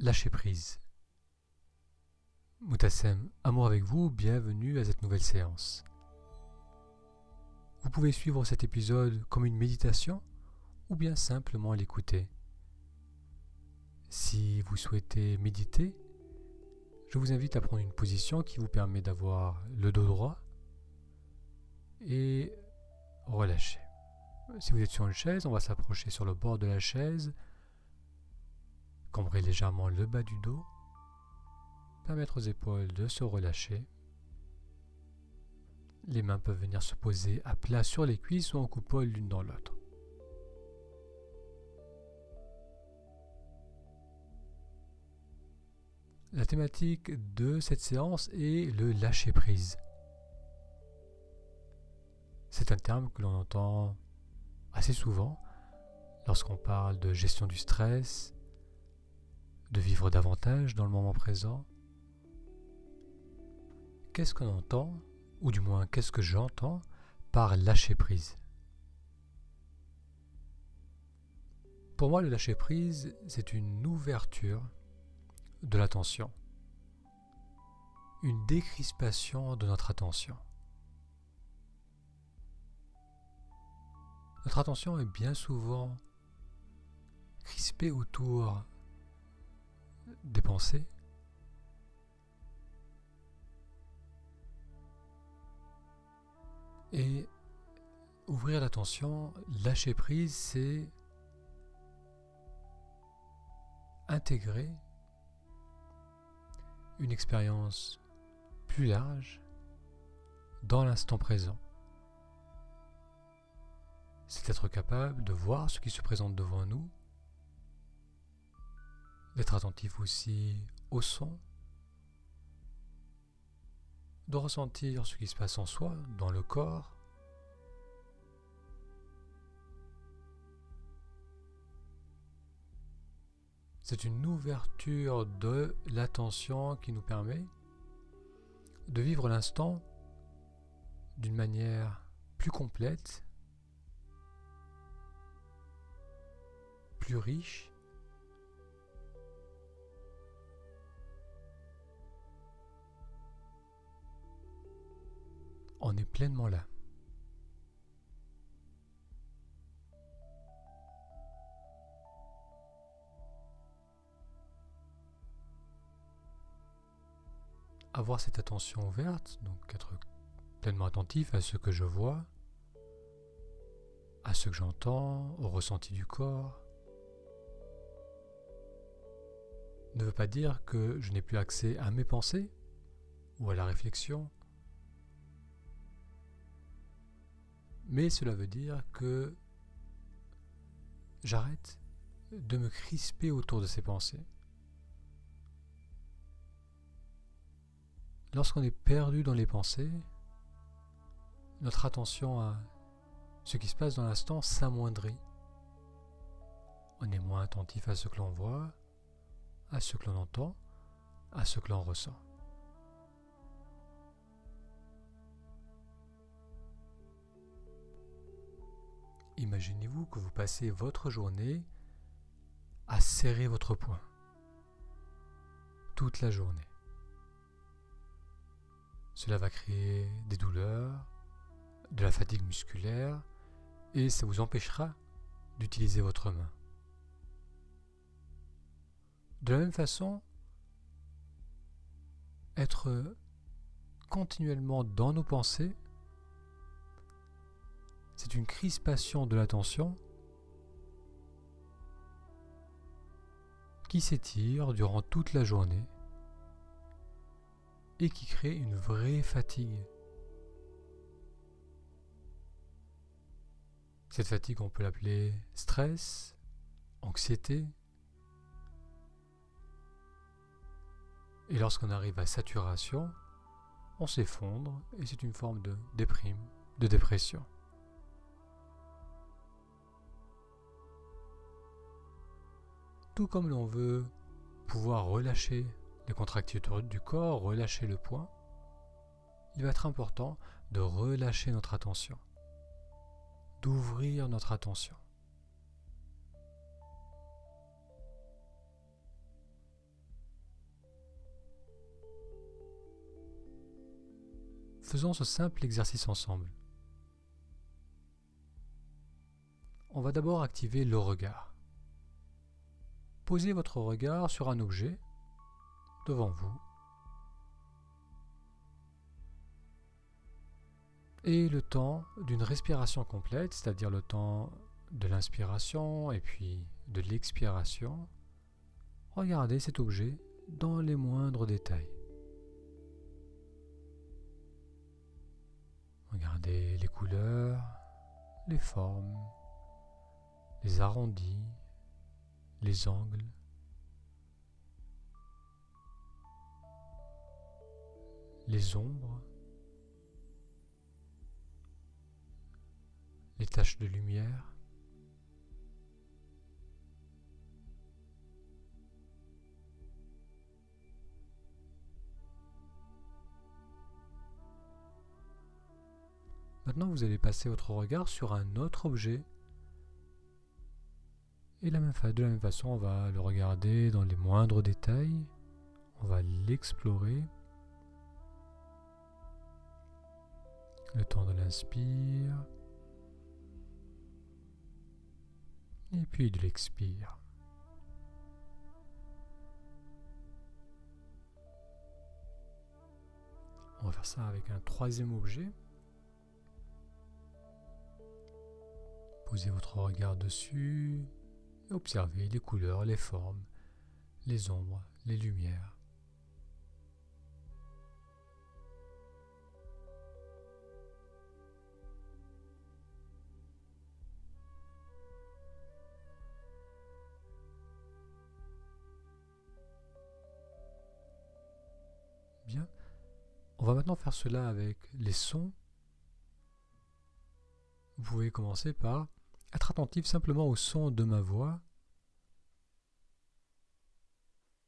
Lâcher prise. Moutassem, amour avec vous, bienvenue à cette nouvelle séance. Vous pouvez suivre cet épisode comme une méditation ou bien simplement l'écouter. Si vous souhaitez méditer, je vous invite à prendre une position qui vous permet d'avoir le dos droit et relâcher. Si vous êtes sur une chaise, on va s'approcher sur le bord de la chaise, cambrez légèrement le bas du dos, permettre aux épaules de se relâcher. Les mains peuvent venir se poser à plat sur les cuisses ou en coupole l'une dans l'autre. La thématique de cette séance est le lâcher-prise. C'est un terme que l'on entend assez souvent lorsqu'on parle de gestion du stress, de vivre davantage dans le moment présent. Qu'est-ce qu'on entend, ou du moins qu'est-ce que j'entends par lâcher prise? Pour moi, le lâcher prise, c'est une ouverture de l'attention, une décrispation de notre attention. Notre attention est bien souvent crispée autour des pensées, et ouvrir l'attention, lâcher prise, c'est intégrer une expérience plus large dans l'instant présent. C'est être capable de voir ce qui se présente devant nous, d'être attentif aussi au son, de ressentir ce qui se passe en soi, dans le corps. C'est une ouverture de l'attention qui nous permet de vivre l'instant d'une manière plus complète, plus riche, on est pleinement là. Avoir cette attention ouverte, donc être pleinement attentif à ce que je vois, à ce que j'entends, au ressenti du corps, ne veut pas dire que je n'ai plus accès à mes pensées ou à la réflexion. Mais cela veut dire que j'arrête de me crisper autour de ces pensées. Lorsqu'on est perdu dans les pensées, notre attention à ce qui se passe dans l'instant s'amoindrit. On est moins attentif à ce que l'on voit, à ce que l'on entend, à ce que l'on ressent. Imaginez-vous que vous passez votre journée à serrer votre poing, toute la journée. Cela va créer des douleurs, de la fatigue musculaire, et ça vous empêchera d'utiliser votre main. De la même façon, être continuellement dans nos pensées, c'est une crispation de l'attention qui s'étire durant toute la journée et qui crée une vraie fatigue. Cette fatigue, on peut l'appeler stress, anxiété. Et lorsqu'on arrive à saturation, on s'effondre et c'est une forme de déprime, de dépression. Tout comme l'on veut pouvoir relâcher les contractures du corps, relâcher le poing, il va être important de relâcher notre attention, d'ouvrir notre attention. Faisons ce simple exercice ensemble. On va d'abord activer le regard. Posez votre regard sur un objet devant vous et le temps d'une respiration complète, c'est-à-dire le temps de l'inspiration et puis de l'expiration, regardez cet objet dans les moindres détails. Regardez les couleurs, les formes, les arrondis, les angles, les ombres, les taches de lumière. Maintenant, vous allez passer votre regard sur un autre objet. Et de la même façon, on va le regarder dans les moindres détails. On va l'explorer. Le temps de l'inspire. Et puis de l'expire. On va faire ça avec un troisième objet. Posez votre regard dessus et observez les couleurs, les formes, les ombres, les lumières. Bien, on va maintenant faire cela avec les sons. Vous pouvez commencer par être attentif simplement au son de ma voix,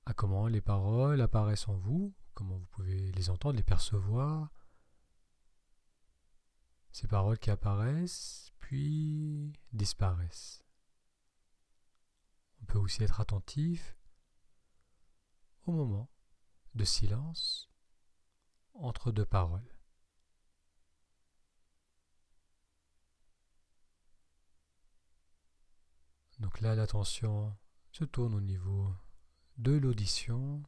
à comment les paroles apparaissent en vous, comment vous pouvez les entendre, les percevoir, ces paroles qui apparaissent puis disparaissent. On peut aussi être attentif au moment de silence entre deux paroles. Donc là, l'attention se tourne au niveau de l'audition.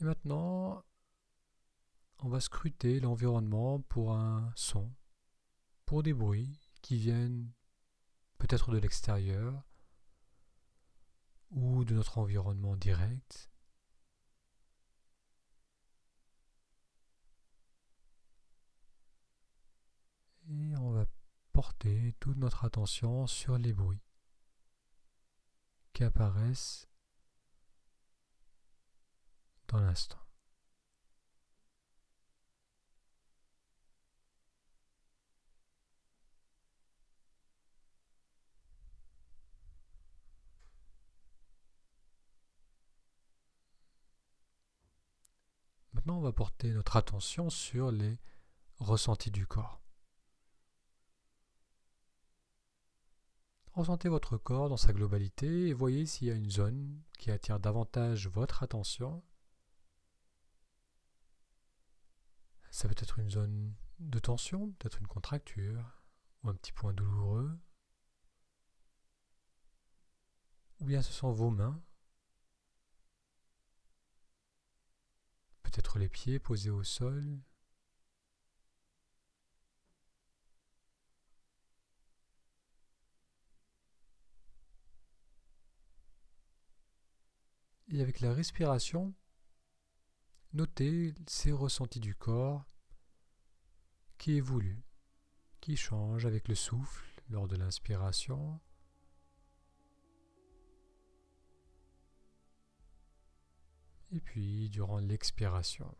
Et maintenant, on va scruter l'environnement pour un son, pour des bruits qui viennent peut-être de l'extérieur ou de notre environnement direct. Et on va porter toute notre attention sur les bruits qui apparaissent dans l'instant. Maintenant, on va porter notre attention sur les ressentis du corps. Ressentez votre corps dans sa globalité et voyez s'il y a une zone qui attire davantage votre attention. Ça peut être une zone de tension, peut-être une contracture, ou un petit point douloureux. Ou bien ce sont vos mains. Peut-être les pieds posés au sol. Et avec la respiration, notez ces ressentis du corps qui évoluent, qui changent avec le souffle lors de l'inspiration et puis durant l'expiration.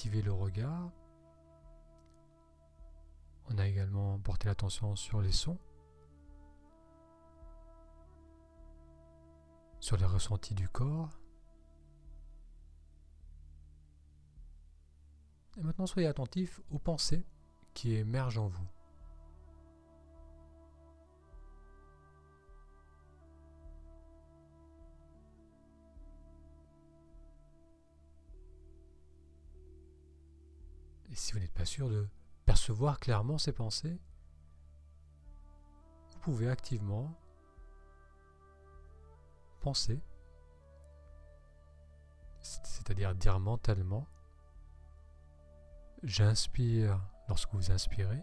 activer le regard. On a également porté l'attention sur les sons, sur les ressentis du corps. Et maintenant, soyez attentif aux pensées qui émergent en vous. Et si vous n'êtes pas sûr de percevoir clairement ces pensées, vous pouvez activement penser, c'est-à-dire dire mentalement, j'inspire lorsque vous inspirez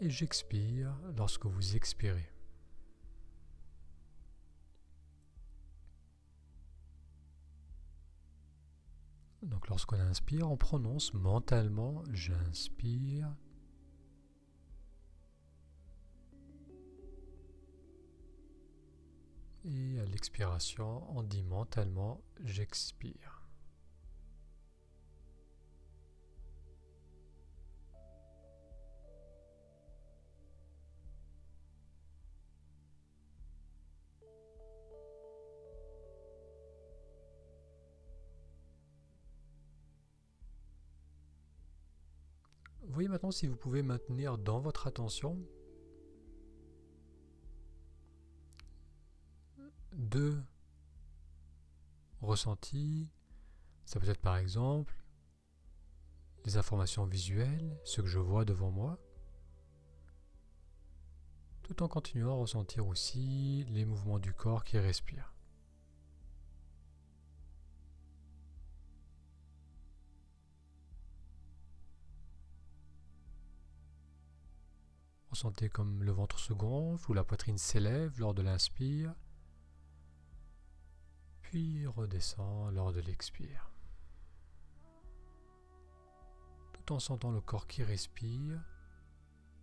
et j'expire lorsque vous expirez. Donc lorsqu'on inspire, on prononce mentalement j'inspire et à l'expiration, on dit mentalement j'expire. Voyez maintenant si vous pouvez maintenir dans votre attention deux ressentis. Ça peut être par exemple les informations visuelles, ce que je vois devant moi, tout en continuant à ressentir aussi les mouvements du corps qui respire. Ressentez comme le ventre se gonfle ou la poitrine s'élève lors de l'inspire, puis redescend lors de l'expire. Tout en sentant le corps qui respire,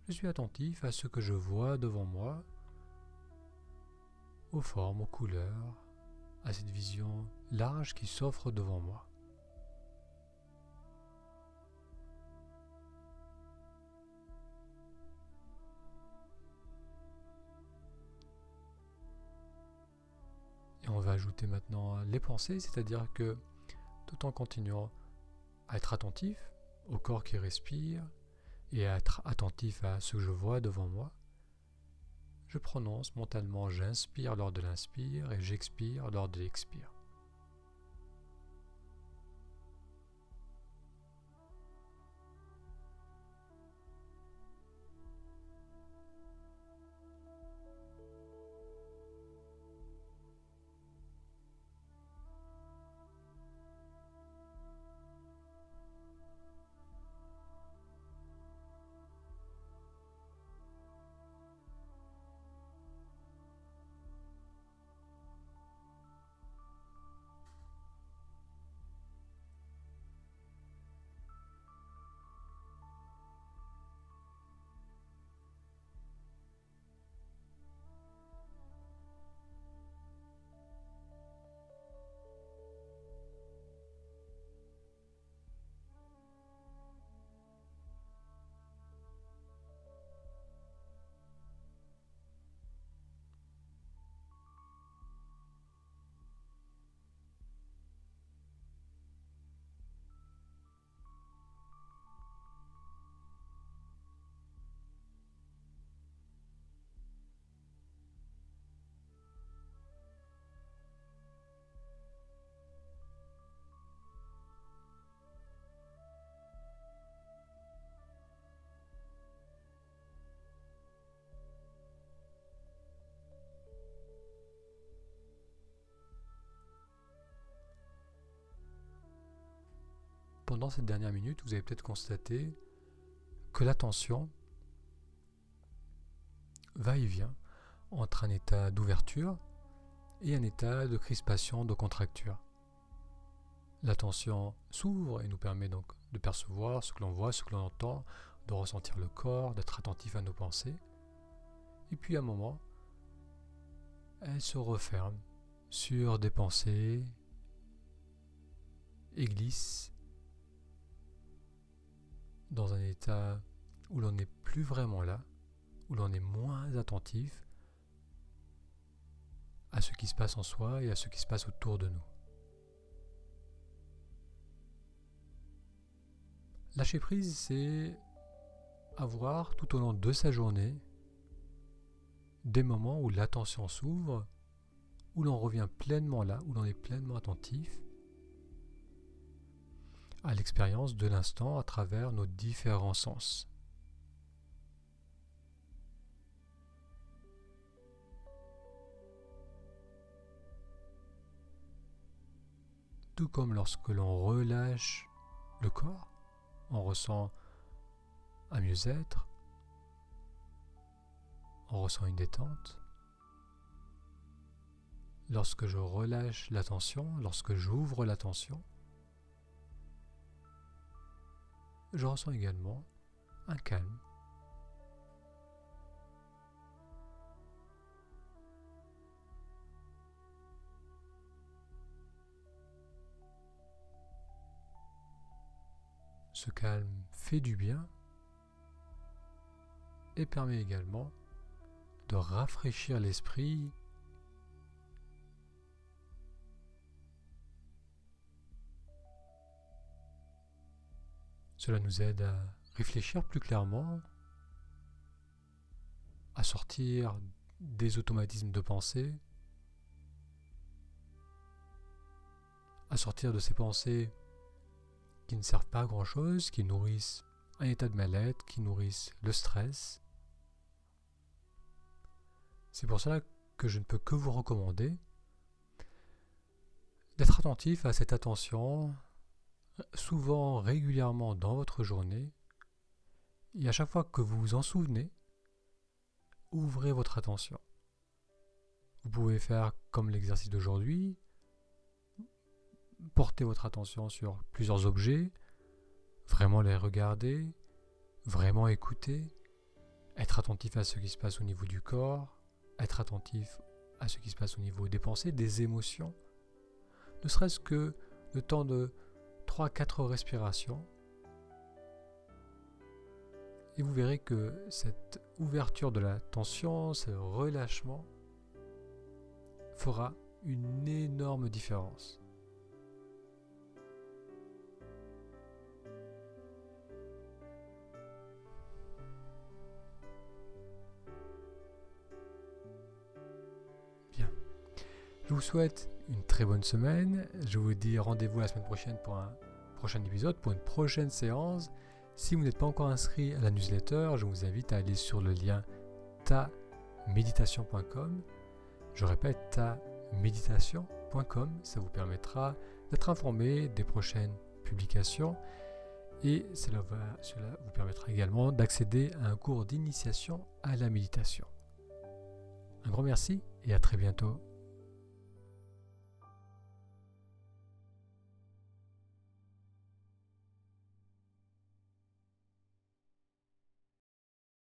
je suis attentif à ce que je vois devant moi, aux formes, aux couleurs, à cette vision large qui s'offre devant moi. On va ajouter maintenant les pensées, c'est-à-dire que tout en continuant à être attentif au corps qui respire et à être attentif à ce que je vois devant moi, je prononce mentalement j'inspire lors de l'inspire et j'expire lors de l'expire. Pendant cette dernière minute, vous avez peut-être constaté que l'attention va et vient entre un état d'ouverture et un état de crispation, de contracture. L'attention s'ouvre et nous permet donc de percevoir ce que l'on voit, ce que l'on entend, de ressentir le corps, d'être attentif à nos pensées. Et puis à un moment, elle se referme sur des pensées et glisse dans un état où l'on n'est plus vraiment là, où l'on est moins attentif à ce qui se passe en soi et à ce qui se passe autour de nous. Lâcher prise, c'est avoir tout au long de sa journée des moments où l'attention s'ouvre, où l'on revient pleinement là, où l'on est pleinement attentif à l'expérience de l'instant à travers nos différents sens. Tout comme lorsque l'on relâche le corps, on ressent un mieux-être, on ressent une détente. Lorsque je relâche l'attention, lorsque j'ouvre l'attention, je ressens également un calme. Ce calme fait du bien et permet également de rafraîchir l'esprit . Cela nous aide à réfléchir plus clairement, à sortir des automatismes de pensée, à sortir de ces pensées qui ne servent pas à grand-chose, qui nourrissent un état de mal-être, qui nourrissent le stress. C'est pour cela que je ne peux que vous recommander d'être attentif à cette attention, souvent, régulièrement dans votre journée, et à chaque fois que vous vous en souvenez, ouvrez votre attention. Vous pouvez faire comme l'exercice d'aujourd'hui, porter votre attention sur plusieurs objets, vraiment les regarder, vraiment écouter, être attentif à ce qui se passe au niveau du corps, être attentif à ce qui se passe au niveau des pensées, des émotions, ne serait-ce que le temps de 3-4 respirations, et vous verrez que cette ouverture de la tension, ce relâchement fera une énorme différence. Bien, je vous souhaite une très bonne semaine. Je vous dis rendez-vous la semaine prochaine pour un prochain épisode, pour une prochaine séance. Si vous n'êtes pas encore inscrit à la newsletter, je vous invite à aller sur le lien taméditation.com. Je répète, taméditation.com. Ça vous permettra d'être informé des prochaines publications et cela vous permettra également d'accéder à un cours d'initiation à la méditation. Un grand merci et à très bientôt.